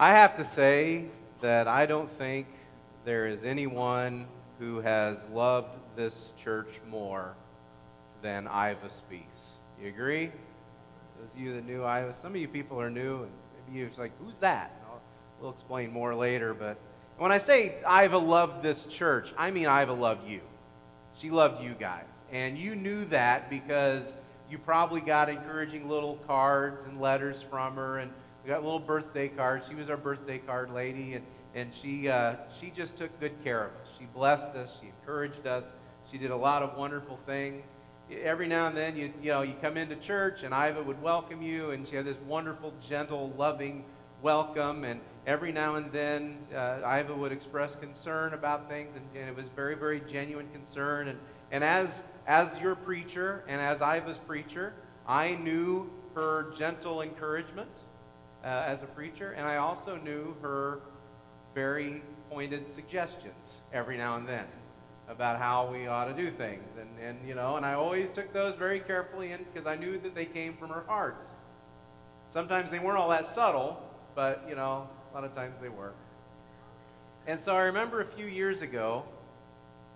I have to say that I don't think there is anyone who has loved this church more than Iva Speaks. You agree? Those of you that knew Iva, some of you people are new, and maybe you're just like, who's that? We'll explain more later, but when I say Iva loved this church, I mean Iva loved you. She loved you guys, and you knew that because you probably got encouraging little cards and letters from her, and we got little birthday cards. She was our birthday card lady, and she just took good care of us. She blessed us. She encouraged us. She did a lot of wonderful things. Every now and then, you come into church, and Iva would welcome you, and she had this wonderful, gentle, loving welcome. And every now and then, Iva would express concern about things, and it was very, very genuine concern. And as your preacher and as Iva's preacher, I knew her gentle encouragement as a preacher, and I also knew her very pointed suggestions every now and then about how we ought to do things. And I always took those very carefully in because I knew that they came from her heart. Sometimes they weren't all that subtle, but, a lot of times they were. And so I remember a few years ago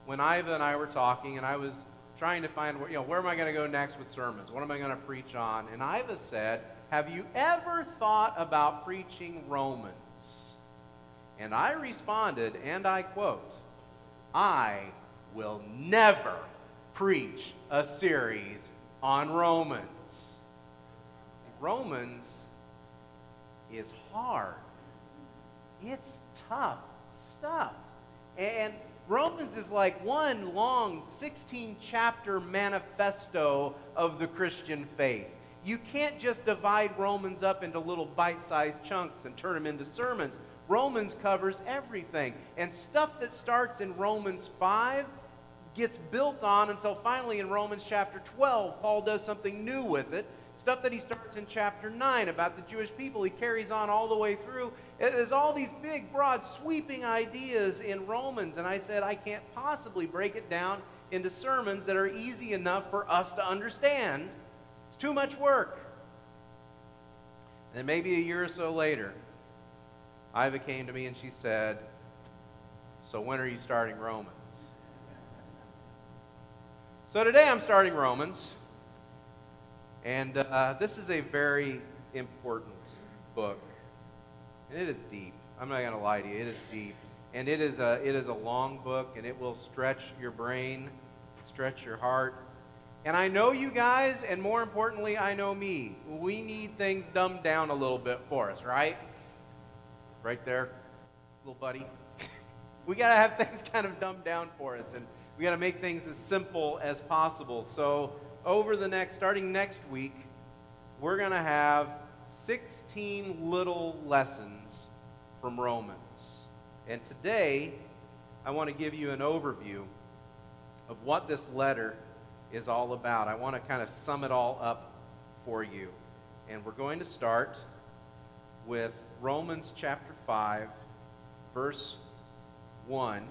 when Iva and I were talking, and I was trying to find, where am I going to go next with sermons? What am I going to preach on? And Iva said, have you ever thought about preaching Romans? And I responded, and I quote, I will never preach a series on Romans. Romans is hard. It's tough stuff. And Romans is like one long 16-chapter manifesto of the Christian faith. You can't just divide Romans up into little bite-sized chunks and turn them into sermons. Romans covers everything. And stuff that starts in Romans 5 gets built on until finally in Romans chapter 12, Paul does something new with it. Stuff that he starts in chapter 9 about the Jewish people, he carries on all the way through. There's all these big, broad, sweeping ideas in Romans. And I said, I can't possibly break it down into sermons that are easy enough for us to understand. It's too much work. And maybe a year or so later, Iva came to me and she said, so when are you starting Romans? So today I'm starting Romans, and this is a very important book, and it is deep. I'm not going to lie to you, it is deep, and it is a long book, and it will stretch your brain, stretch your heart. And I know you guys, and more importantly, I know me. We need things dumbed down a little bit for us, right? Right there, little buddy. We got to have things kind of dumbed down for us, and we got to make things as simple as possible. So starting next week, we're going to have 16 little lessons from Romans. And today, I want to give you an overview of what this letter is all about. I want to kind of sum it all up for you. And we're going to start with Romans chapter 5, verse 1,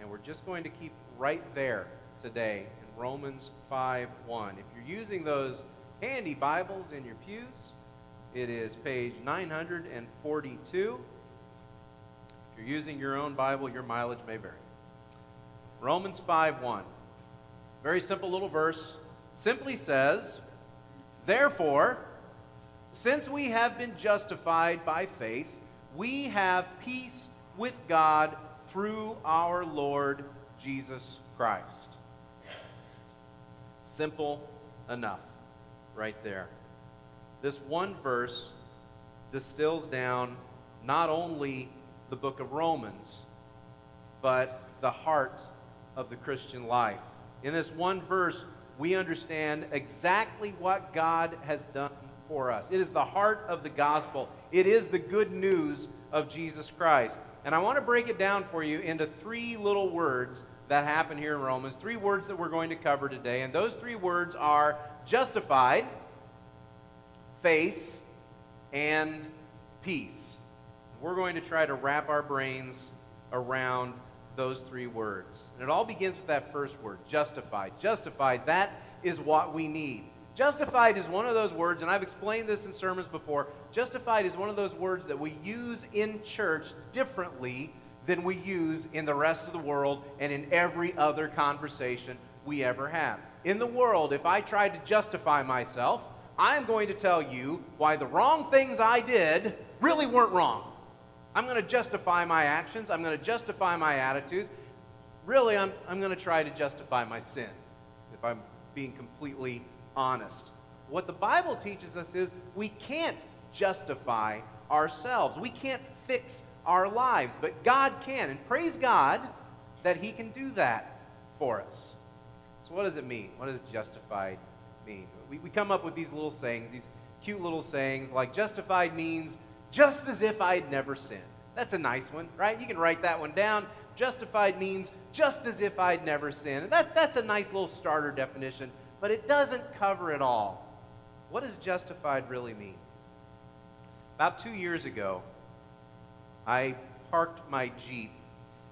and we're just going to keep right there today in Romans 5, 1. If you're using those handy Bibles in your pews, it is page 942. If you're using your own Bible, your mileage may vary. Romans 5, 1. Very simple little verse. Simply says, therefore, since we have been justified by faith, we have peace with God through our Lord Jesus Christ. Simple enough, right there. This one verse distills down not only the book of Romans, but the heart of the Christian life. In this one verse, we understand exactly what God has done for us. It is the heart of the gospel. It is the good news of Jesus Christ. And I want to break it down for you into three little words that happen here in Romans, three words that we're going to cover today. And those three words are justified, faith, and peace. We're going to try to wrap our brains around those three words. And it all begins with that first word, justified. Justified, that is what we need. Justified is one of those words, and I've explained this in sermons before, justified is one of those words that we use in church differently than we use in the rest of the world and in every other conversation we ever have. In the world, if I tried to justify myself, I'm going to tell you why the wrong things I did really weren't wrong. I'm going to justify my actions. I'm going to justify my attitudes. Really, I'm going to try to justify my sin, if I'm being completely honest. What the Bible teaches us is we can't justify ourselves. We can't fix our lives, but God can. And praise God that He can do that for us. So what does it mean? What does justified mean? We come up with these little sayings, these cute little sayings, like justified means just as if I had never sinned. That's a nice one, right? You can write that one down. Justified means just as if I had never sinned. And that's a nice little starter definition, but it doesn't cover it all. What does justified really mean? About 2 years ago, I parked my Jeep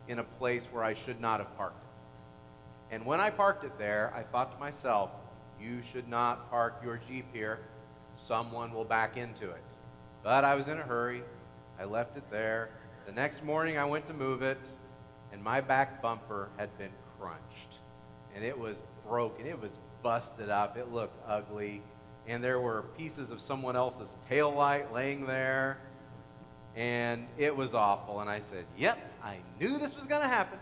in a place where I should not have parked it. And when I parked it there, I thought to myself, you should not park your Jeep here. Someone will back into it. But I was in a hurry. I left it there. The next morning, I went to move it, and my back bumper had been crunched. And it was broken. It was busted up. It looked ugly. And there were pieces of someone else's taillight laying there. And it was awful. And I said, yep, I knew this was going to happen.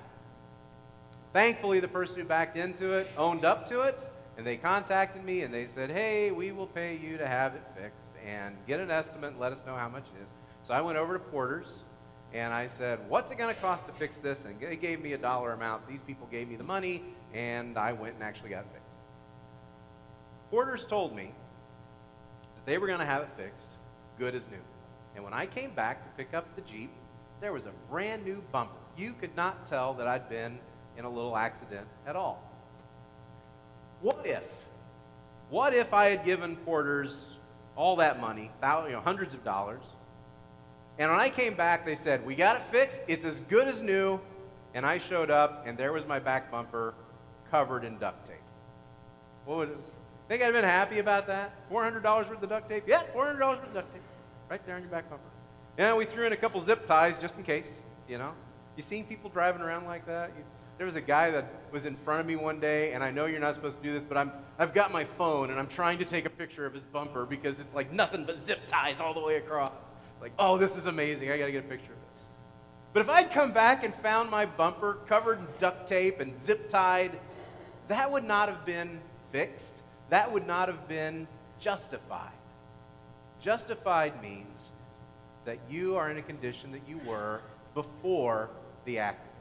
Thankfully, the person who backed into it owned up to it. And they contacted me and they said, hey, we will pay you to have it fixed and get an estimate and let us know how much it is. So I went over to Porter's and I said, what's it going to cost to fix this? And they gave me a dollar amount. These people gave me the money and I went and actually got it fixed. Porter's told me that they were going to have it fixed, good as new. And when I came back to pick up the Jeep, there was a brand new bumper. You could not tell that I'd been in a little accident at all. What if I had given Porter's all that money, hundreds of dollars, and when I came back, they said, we got it fixed, it's as good as new, and I showed up, and there was my back bumper covered in duct tape. Think I'd have been happy about that? $400 worth of duct tape? Yeah, $400 worth of duct tape. Right there on your back bumper. And we threw in a couple zip ties just in case, you know. You seen people driving around like that? There was a guy that was in front of me one day, and I know you're not supposed to do this, but I've got my phone, and I'm trying to take a picture of his bumper because it's like nothing but zip ties all the way across. Like, oh, this is amazing. I got to get a picture of this. But if I'd come back and found my bumper covered in duct tape and zip tied, that would not have been fixed. That would not have been justified. Justified means that you are in a condition that you were before the accident.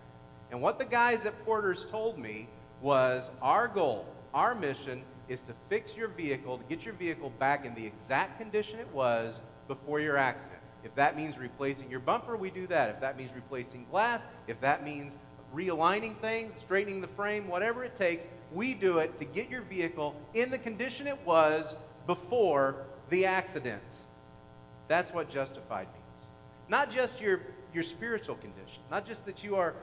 And what the guys at Porter's told me was our goal, our mission, is to fix your vehicle, to get your vehicle back in the exact condition it was before your accident. If that means replacing your bumper, we do that. If that means replacing glass, if that means realigning things, straightening the frame, whatever it takes, we do it to get your vehicle in the condition it was before the accident. That's what justified means. Not just your spiritual condition, not just that you are...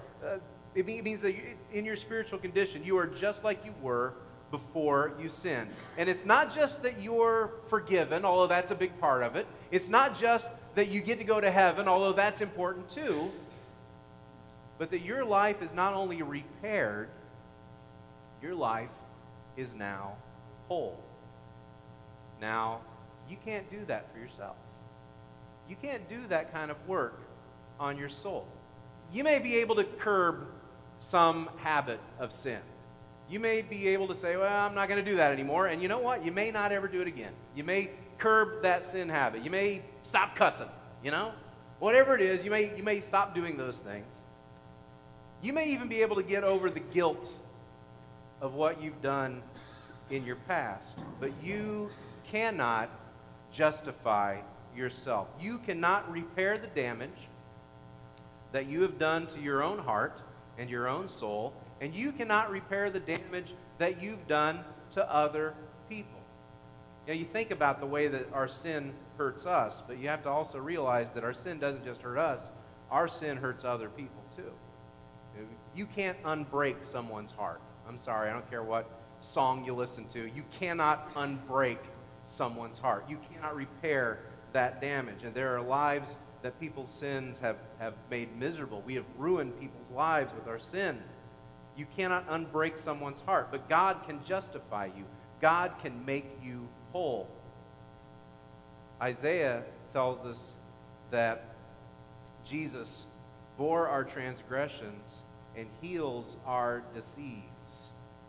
it means that in your spiritual condition, you are just like you were before you sinned. And it's not just that you're forgiven, although that's a big part of it. It's not just that you get to go to heaven, although that's important too, but that your life is not only repaired, your life is now whole. Now, you can't do that for yourself. You can't do that kind of work on your soul. You may be able to curb some habit of sin. You may be able to say, well, I'm not going to do that anymore. And you know what? You may not ever do it again. You may curb that sin habit. You may stop cussing, you know? Whatever it is, you may stop doing those things. You may even be able to get over the guilt of what you've done in your past. But you cannot justify yourself. You cannot repair the damage that you have done to your own heart and your own soul, and you cannot repair the damage that you've done to other people. Now, you think about the way that our sin hurts us, but you have to also realize that our sin doesn't just hurt us, our sin hurts other people too. You can't unbreak someone's heart. I'm sorry, I don't care what song you listen to. You cannot unbreak someone's heart. You cannot repair that damage. And there are lives that people's sins have made miserable. We have ruined people's lives with our sin. You cannot unbreak someone's heart, but God can justify you. God can make you whole. Isaiah tells us that Jesus bore our transgressions and heals our disease.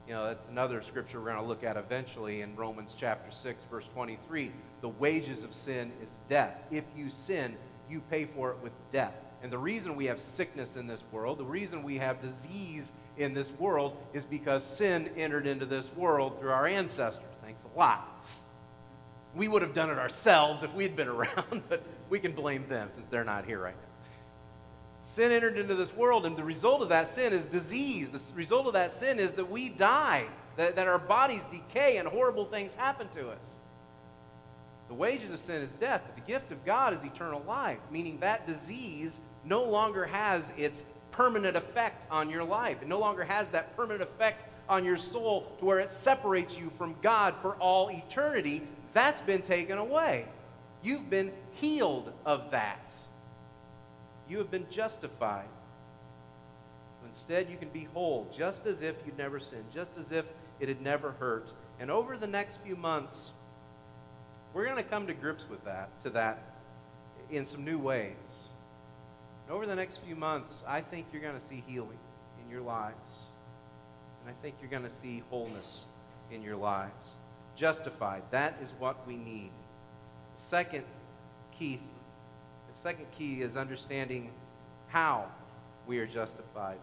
You know, that's another scripture we're going to look at eventually in Romans chapter 6, verse 23. The wages of sin is death. If you sin, you pay for it with death. And the reason we have sickness in this world, the reason we have disease in this world is because sin entered into this world through our ancestors. Thanks a lot. We would have done it ourselves if we'd been around, but we can blame them since they're not here right now. Sin entered into this world, and the result of that sin is disease. The result of that sin is that we die, that our bodies decay and horrible things happen to us. The wages of sin is death, but the gift of God is eternal life, meaning that disease no longer has its permanent effect on your life. It no longer has that permanent effect on your soul to where it separates you from God for all eternity. That's been taken away. You've been healed of that. You have been justified. Instead, you can be whole, just as if you'd never sinned, just as if it had never hurt. And over the next few months, we're going to come to grips with that in some new ways. And over the next few months, I think you're going to see healing in your lives. And I think you're going to see wholeness in your lives. Justified. That is what we need. The second key is understanding how we are justified.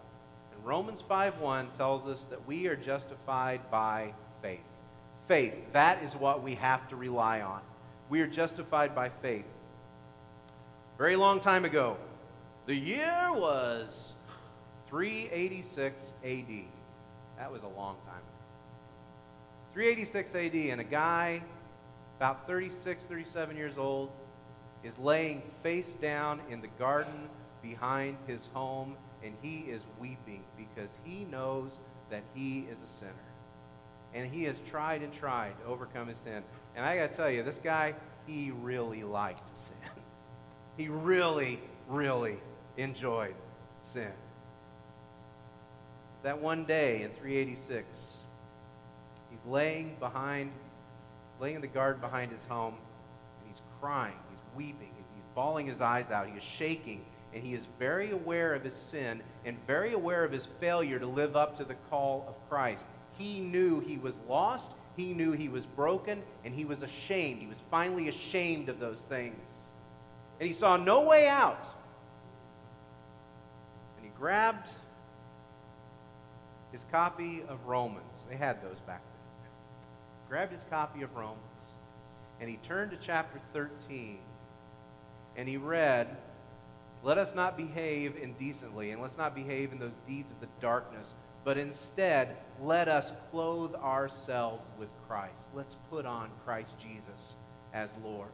And Romans 5:1 tells us that we are justified by faith. Faith, that is what we have to rely on. We are justified by faith. Very long time ago, the year was 386 AD. That was a long time ago. 386 AD, and a guy about 36, 37 years old is laying face down in the garden behind his home, and he is weeping because he knows that he is a sinner. And he has tried and tried to overcome his sin. And I got to tell you, this guy, he really liked sin. He really, really enjoyed sin. That one day in 386, he's laying in the garden behind his home, and he's crying. Weeping, and he's bawling his eyes out, he is shaking, and he is very aware of his sin and very aware of his failure to live up to the call of Christ. He knew he was lost, he knew he was broken, and he was ashamed. He was finally ashamed of those things. And he saw no way out. And he grabbed his copy of Romans. They had those back then. Grabbed his copy of Romans, and he turned to chapter 13. And he read, let us not behave indecently, and let's not behave in those deeds of the darkness, but instead, let us clothe ourselves with Christ. Let's put on Christ Jesus as Lord.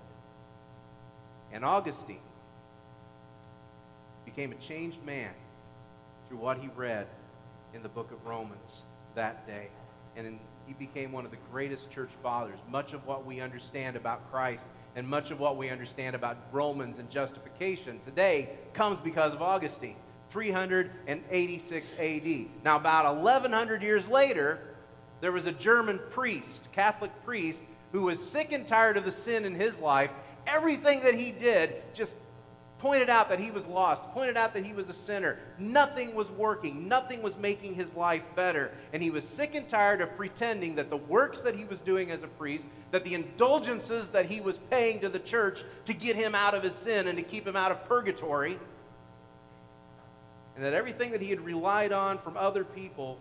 And Augustine became a changed man through what he read in the book of Romans that day. And he became one of the greatest church fathers. Much of what we understand about Christ and much of what we understand about Romans and justification today comes because of Augustine, 386 AD. Now, about 1,100 years later, there was a German priest, Catholic priest, who was sick and tired of the sin in his life. Everything that he did just pointed out that he was lost, pointed out that he was a sinner. Nothing was working. Nothing was making his life better. And he was sick and tired of pretending that the works that he was doing as a priest, that the indulgences that he was paying to the church to get him out of his sin and to keep him out of purgatory, and that everything that he had relied on from other people,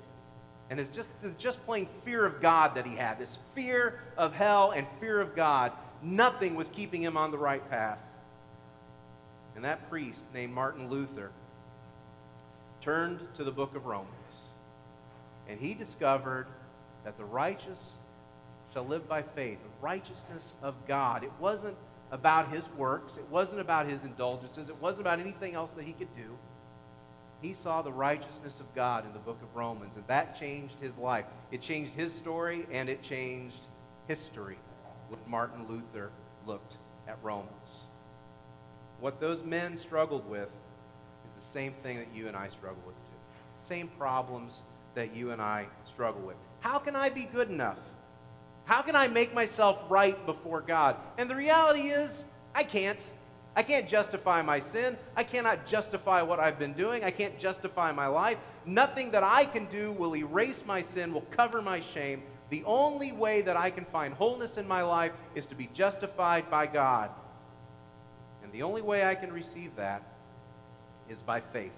and his just plain fear of God that he had, this fear of hell and fear of God, nothing was keeping him on the right path. And that priest named Martin Luther turned to the book of Romans, and he discovered that the righteous shall live by faith, the righteousness of God. It wasn't about his works. It wasn't about his indulgences. It wasn't about anything else that he could do. He saw the righteousness of God in the book of Romans, and that changed his life. It changed his story, and it changed history when Martin Luther looked at Romans. What those men struggled with is the same thing that you and I struggle with too. Same problems that you and I struggle with. How can I be good enough? How can I make myself right before God? And the reality is, I can't. I can't justify my sin. I cannot justify what I've been doing. I can't justify my life. Nothing that I can do will erase my sin, will cover my shame. The only way that I can find wholeness in my life is to be justified by God. And the only way I can receive that is by faith.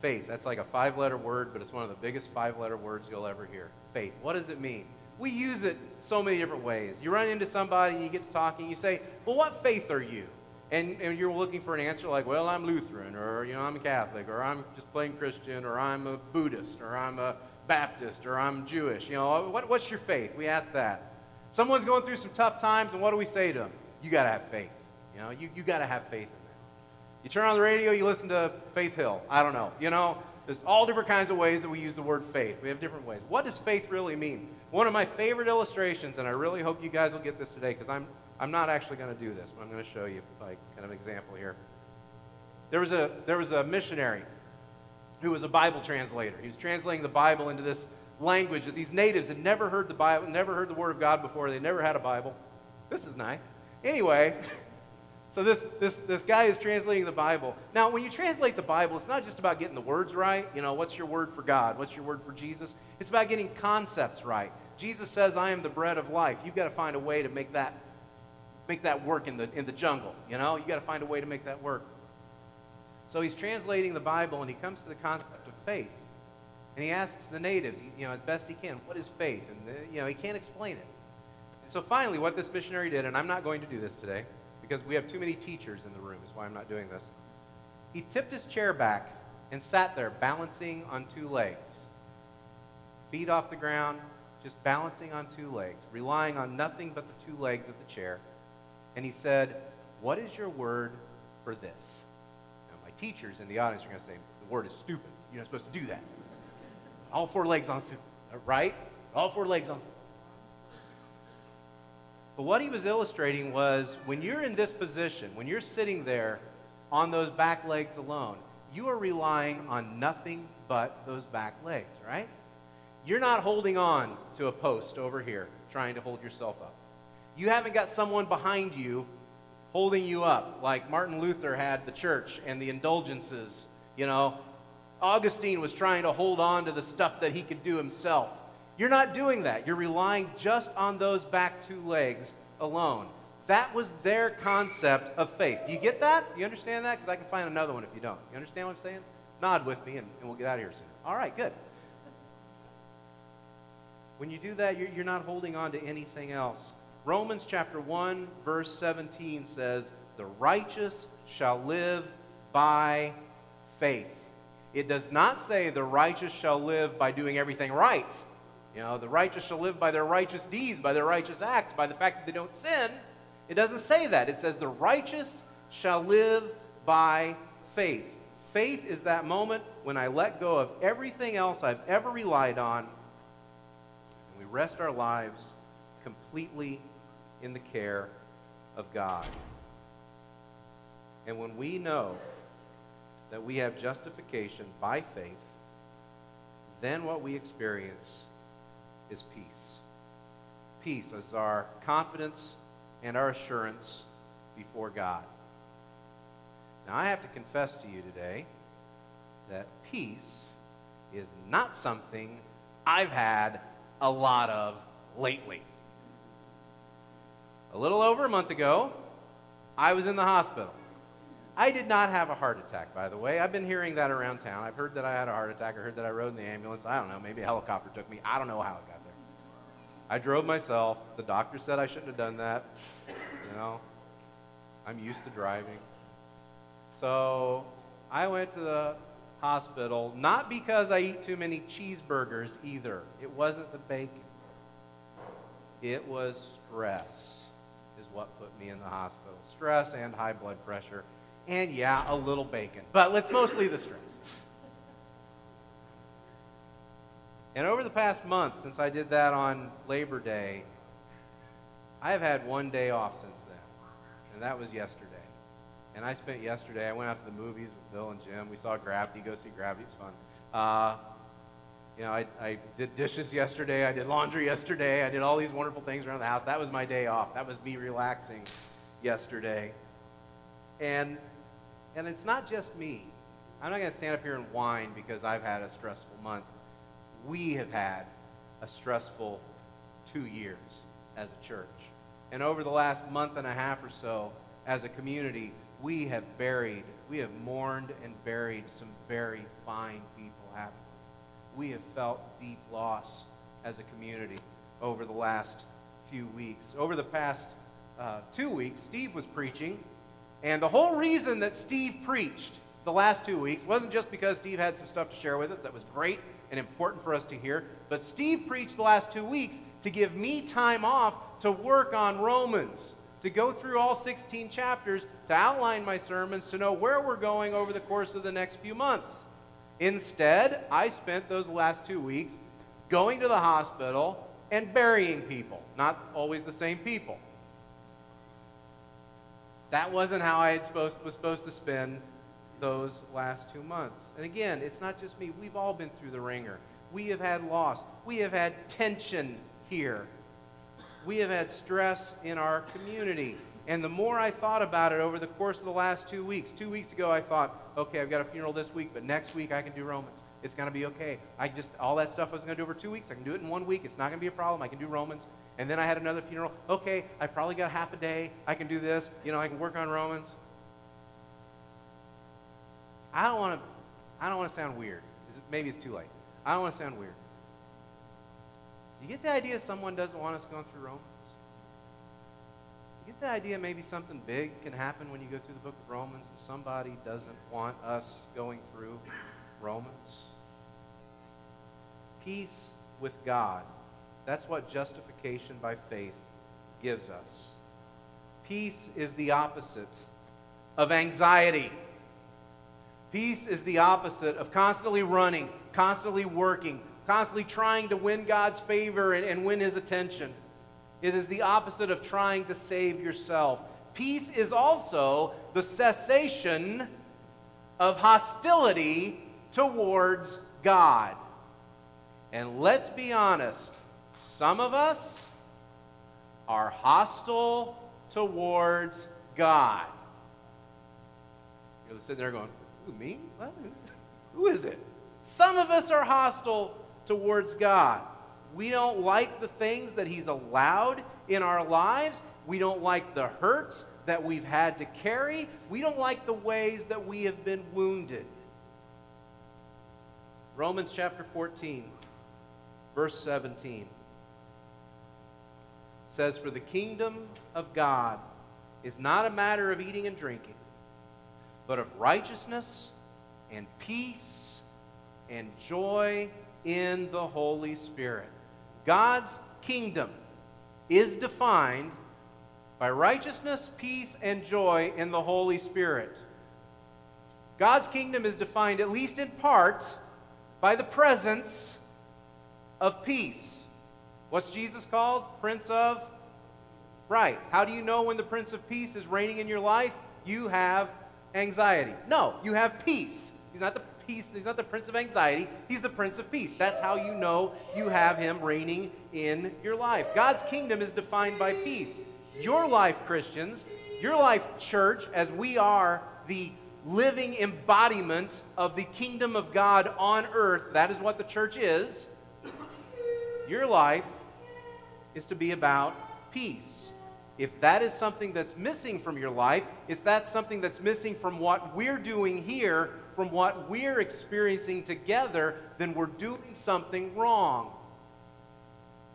Faith, that's like a five-letter word, but it's one of the biggest five-letter words you'll ever hear. Faith, what does it mean? We use it so many different ways. You run into somebody and you get to talking, you say, well, what faith are you? And you're looking for an answer like, well, I'm Lutheran, or, you know, I'm a Catholic, or I'm just plain Christian, or I'm a Buddhist, or I'm a Baptist, or I'm Jewish. You know, what's your faith? We ask that. Someone's going through some tough times, and what do we say to them? You got to have faith. You know, you got to have faith in them. You turn on the radio, you listen to Faith Hill. I don't know. You know, there's all different kinds of ways that we use the word faith. We have different ways. What does faith really mean? One of my favorite illustrations, and I really hope you guys will get this today, because I'm not actually going to do this, but I'm going to show you like kind of an example here. There was a missionary who was a Bible translator. He was translating the Bible into this language that these natives had never heard the Bible, never heard the Word of God before. They never had a Bible. This is nice. Anyway, so this guy is translating the Bible. Now, when you translate the Bible, it's not just about getting the words right. You know, what's your word for God? What's your word for Jesus? It's about getting concepts right. Jesus says, I am the bread of life. You've got to find a way to make that work in the jungle. You know, you've got to find a way to make that work. So he's translating the Bible, and he comes to the concept of faith. And he asks the natives, you know, as best he can, what is faith? And, you know, he can't explain it. And so finally, what this missionary did, and I'm not going to do this today, because we have too many teachers in the room, is why I'm not doing this. He tipped his chair back and sat there balancing on two legs. Feet off the ground, just balancing on two legs, relying on nothing but the two legs of the chair. And he said, what is your word for this? Now, my teachers in the audience are going to say, the word is stupid. You're not supposed to do that. All four legs on foot, right? All four legs on foot. But what he was illustrating was, when you're in this position, when you're sitting there on those back legs alone, you are relying on nothing but those back legs, right? You're not holding on to a post over here, trying to hold yourself up. You haven't got someone behind you holding you up, like Martin Luther had the church and the indulgences. You know, Augustine was trying to hold on to the stuff that he could do himself. You're not doing that. You're relying just on those back two legs alone. That was their concept of faith. Do you get that? You understand that? Because I can find another one if you don't. You understand what I'm saying? Nod with me, and we'll get out of here soon. All right, good. When you do that, you're not holding on to anything else. Romans chapter 1, verse 17 says, the righteous shall live by faith. It does not say the righteous shall live by doing everything right. You know, the righteous shall live by their righteous deeds, by their righteous acts, by the fact that they don't sin. It doesn't say that. It says the righteous shall live by faith. Faith is that moment when I let go of everything else I've ever relied on, and we rest our lives completely in the care of God. And when we know that we have justification by faith, then what we experience is peace. Peace is our confidence and our assurance before God. Now, I have to confess to you today that peace is not something I've had a lot of lately. A little over a month ago, I was in the hospital. I did not have a heart attack, by the way. I've been hearing that around town. I've heard that I had a heart attack. I heard that I rode in the ambulance. I don't know. Maybe a helicopter took me. I don't know how it got there. I drove myself. The doctor said I shouldn't have done that. You know, I'm used to driving. So I went to the hospital, not because I eat too many cheeseburgers either. It wasn't the bacon. It was stress. What put me in the hospital. Stress and high blood pressure. and yeah, a little bacon, but let's mostly the strings. And over the past month, since I did that on Labor Day, I have had one day off since then, and that was yesterday. And I spent yesterday, I went out to the movies with Bill and Jim. We saw Gravity, go see Gravity, it was fun. I did dishes yesterday, I did laundry yesterday, I did all these wonderful things around the house. That was my day off. That was me relaxing yesterday. And it's not just me. I'm not going to stand up here and whine because I've had a stressful month. We have had a stressful 2 years as a church. And over the last month and a half or so, as a community, we have mourned and buried some very fine people, haven't we? We have felt deep loss as a community over the last few weeks. Over the past 2 weeks, Steve was preaching, and the whole reason that Steve preached the last 2 weeks wasn't just because Steve had some stuff to share with us that was great and important for us to hear, but Steve preached the last 2 weeks to give me time off to work on Romans, to go through all 16 chapters, to outline my sermons, to know where we're going over the course of the next few months. Instead, I spent those last 2 weeks going to the hospital and burying people, not always the same people. That wasn't how I was supposed to spend those last 2 months. And again, it's not just me. We've all been through the ringer. We have had loss. We have had tension here. We have had stress in our community. And the more I thought about it over the course of the last 2 weeks, 2 weeks ago I thought, okay, I've got a funeral this week, but next week I can do Romans. It's going to be okay. All that stuff I was going to do over 2 weeks, I can do it in 1 week. It's not going to be a problem. I can do Romans. And then I had another funeral. Okay, I probably got half a day. I can do this. I can work on Romans. I don't want to sound weird. Maybe it's too late. I don't want to sound weird. You get the idea someone doesn't want us going through Romans? You get the idea maybe something big can happen when you go through the book of Romans and somebody doesn't want us going through Romans? Peace with God. That's what justification by faith gives us. Peace is the opposite of anxiety. Peace is the opposite of constantly running, constantly working, constantly trying to win God's favor and win his attention. It is the opposite of trying to save yourself. Peace is also the cessation of hostility towards God. And let's be honest, some of us are hostile towards God. You're sitting there going, who, me? What? Who is it? Some of us are hostile towards God. We don't like the things that he's allowed in our lives. We don't like the hurts that we've had to carry. We don't like the ways that we have been wounded. Romans chapter 14, verse 17 says, "For the kingdom of God is not a matter of eating and drinking, but of righteousness and peace and joy in the Holy Spirit." God's kingdom is defined by righteousness, peace, and joy in the Holy Spirit. God's kingdom is defined, at least in part, by the presence of peace. What's Jesus called? Prince of? Right. How do you know when the Prince of Peace is reigning in your life? You have anxiety. No, you have peace. He's not the Prince of Anxiety. He's the Prince of Peace. That's how you know you have him reigning in your life. God's kingdom is defined by peace. Your life, Christians, your life, church, as we are the living embodiment of the kingdom of God on earth, that is what the church is, your life is to be about peace. If that is something that's missing from your life, it's that something that's missing from what we're doing here, from what we're experiencing together, then we're doing something wrong.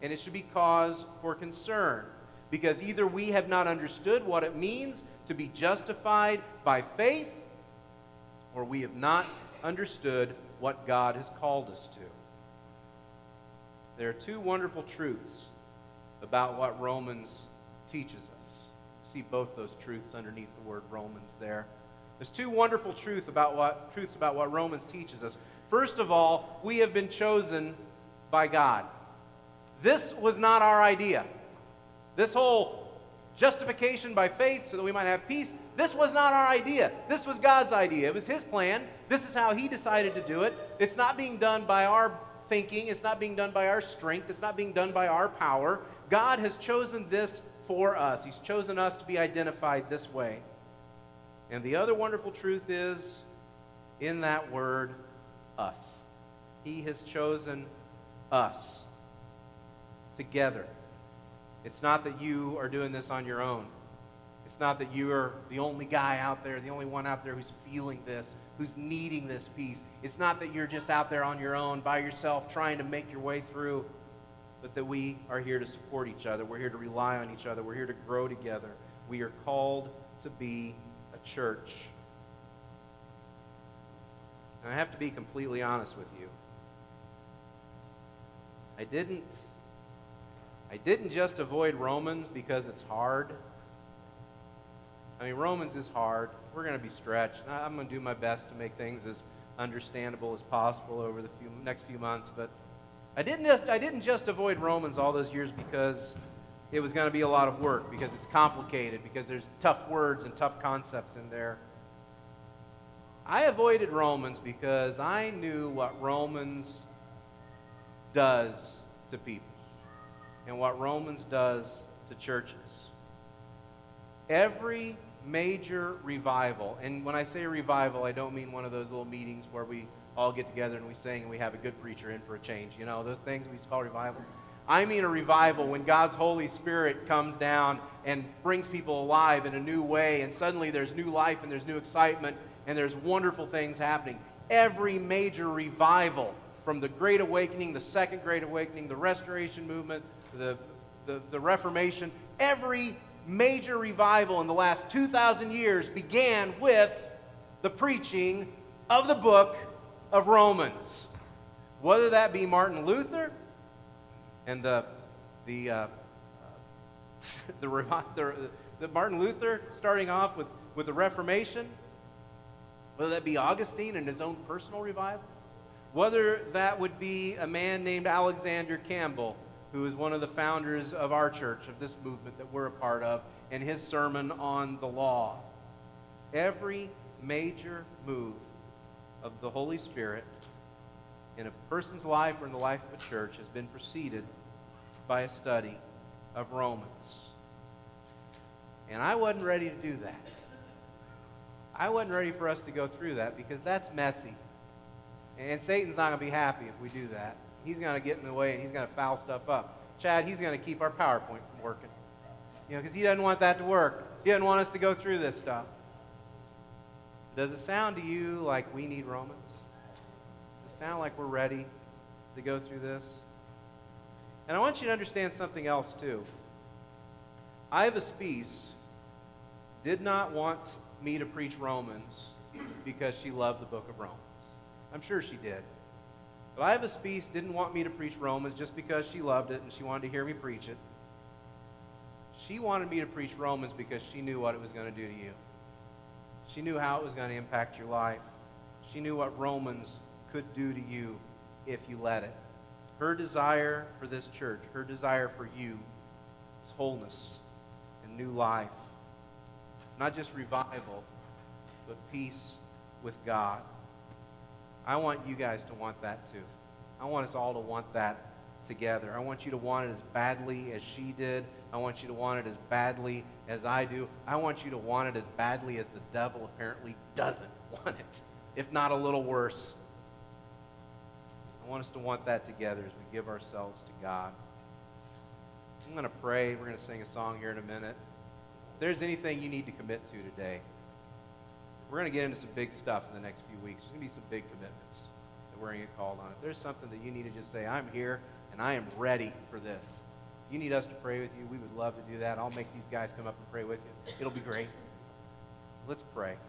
And it should be cause for concern, because either we have not understood what it means to be justified by faith, or we have not understood what God has called us to. There are two wonderful truths about what Romans teaches us. See both those truths underneath the word Romans there. There's two wonderful truths about what Romans teaches us. First of all, we have been chosen by God. This was not our idea. This whole justification by faith so that we might have peace, this was not our idea. This was God's idea. It was His plan. This is how He decided to do it. It's not being done by our thinking. It's not being done by our strength. It's not being done by our power. God has chosen this for us. He's chosen us to be identified this way. And the other wonderful truth is, in that word, us. He has chosen us together. It's not that you are doing this on your own. It's not that you are the only guy out there, the only one out there who's feeling this, who's needing this peace. It's not that you're just out there on your own, by yourself, trying to make your way through, but that we are here to support each other. We're here to rely on each other. We're here to grow together. We are called to be a church. And I have to be completely honest with you. I didn't just avoid Romans because it's hard. I mean, Romans is hard. We're going to be stretched. I'm going to do my best to make things as understandable as possible over the next few months. But I didn't just avoid Romans all those years because it was going to be a lot of work, because it's complicated, because there's tough words and tough concepts in there. I avoided Romans because I knew what Romans does to people and what Romans does to churches. Every major revival, and when I say revival, I don't mean one of those little meetings where we all get together and we sing and we have a good preacher in for a change. You know, those things we call revivals. I mean a revival when God's Holy Spirit comes down and brings people alive in a new way, and suddenly there's new life and there's new excitement and there's wonderful things happening. Every major revival, from the Great Awakening, the Second Great Awakening, the Restoration Movement, the Reformation, every major revival in the last 2,000 years began with the preaching of the book of Romans. Whether that be Martin Luther and the Martin Luther starting off with the Reformation, whether that be Augustine and his own personal revival, whether that would be a man named Alexander Campbell, who is one of the founders of our church, of this movement that we're a part of, and his sermon on the law. Every major move of the Holy Spirit in a person's life or in the life of a church has been preceded by a study of Romans. And I wasn't ready to do that. I wasn't ready for us to go through that, because that's messy. And Satan's not going to be happy if we do that. He's going to get in the way and he's going to foul stuff up. Chad, he's going to keep our PowerPoint from working. You know, because he doesn't want that to work. He doesn't want us to go through this stuff. Does it sound to you like we need Romans? Does it sound like we're ready to go through this? And I want you to understand something else too. Iva Speaks did not want me to preach Romans because she loved the book of Romans. I'm sure she did. But Iva Speaks didn't want me to preach Romans just because she loved it and she wanted to hear me preach it. She wanted me to preach Romans because she knew what it was going to do to you. She knew how it was going to impact your life. She knew what Romans could do to you if you let it. Her desire for this church, her desire for you, is wholeness and new life. Not just revival, but peace with God. I want you guys to want that too. I want us all to want that together. I want you to want it as badly as she did. I want you to want it as badly as I do. I want you to want it as badly as the devil apparently doesn't want it, if not a little worse. I want us to want that together as we give ourselves to God. I'm going to pray. We're going to sing a song here in a minute. If there's anything you need to commit to today, we're going to get into some big stuff in the next few weeks. There's going to be some big commitments that we're going to get called on. If there's something that you need to just say, I'm here and I am ready for this. If you need us to pray with you, we would love to do that. I'll make these guys come up and pray with you. It'll be great. Let's pray.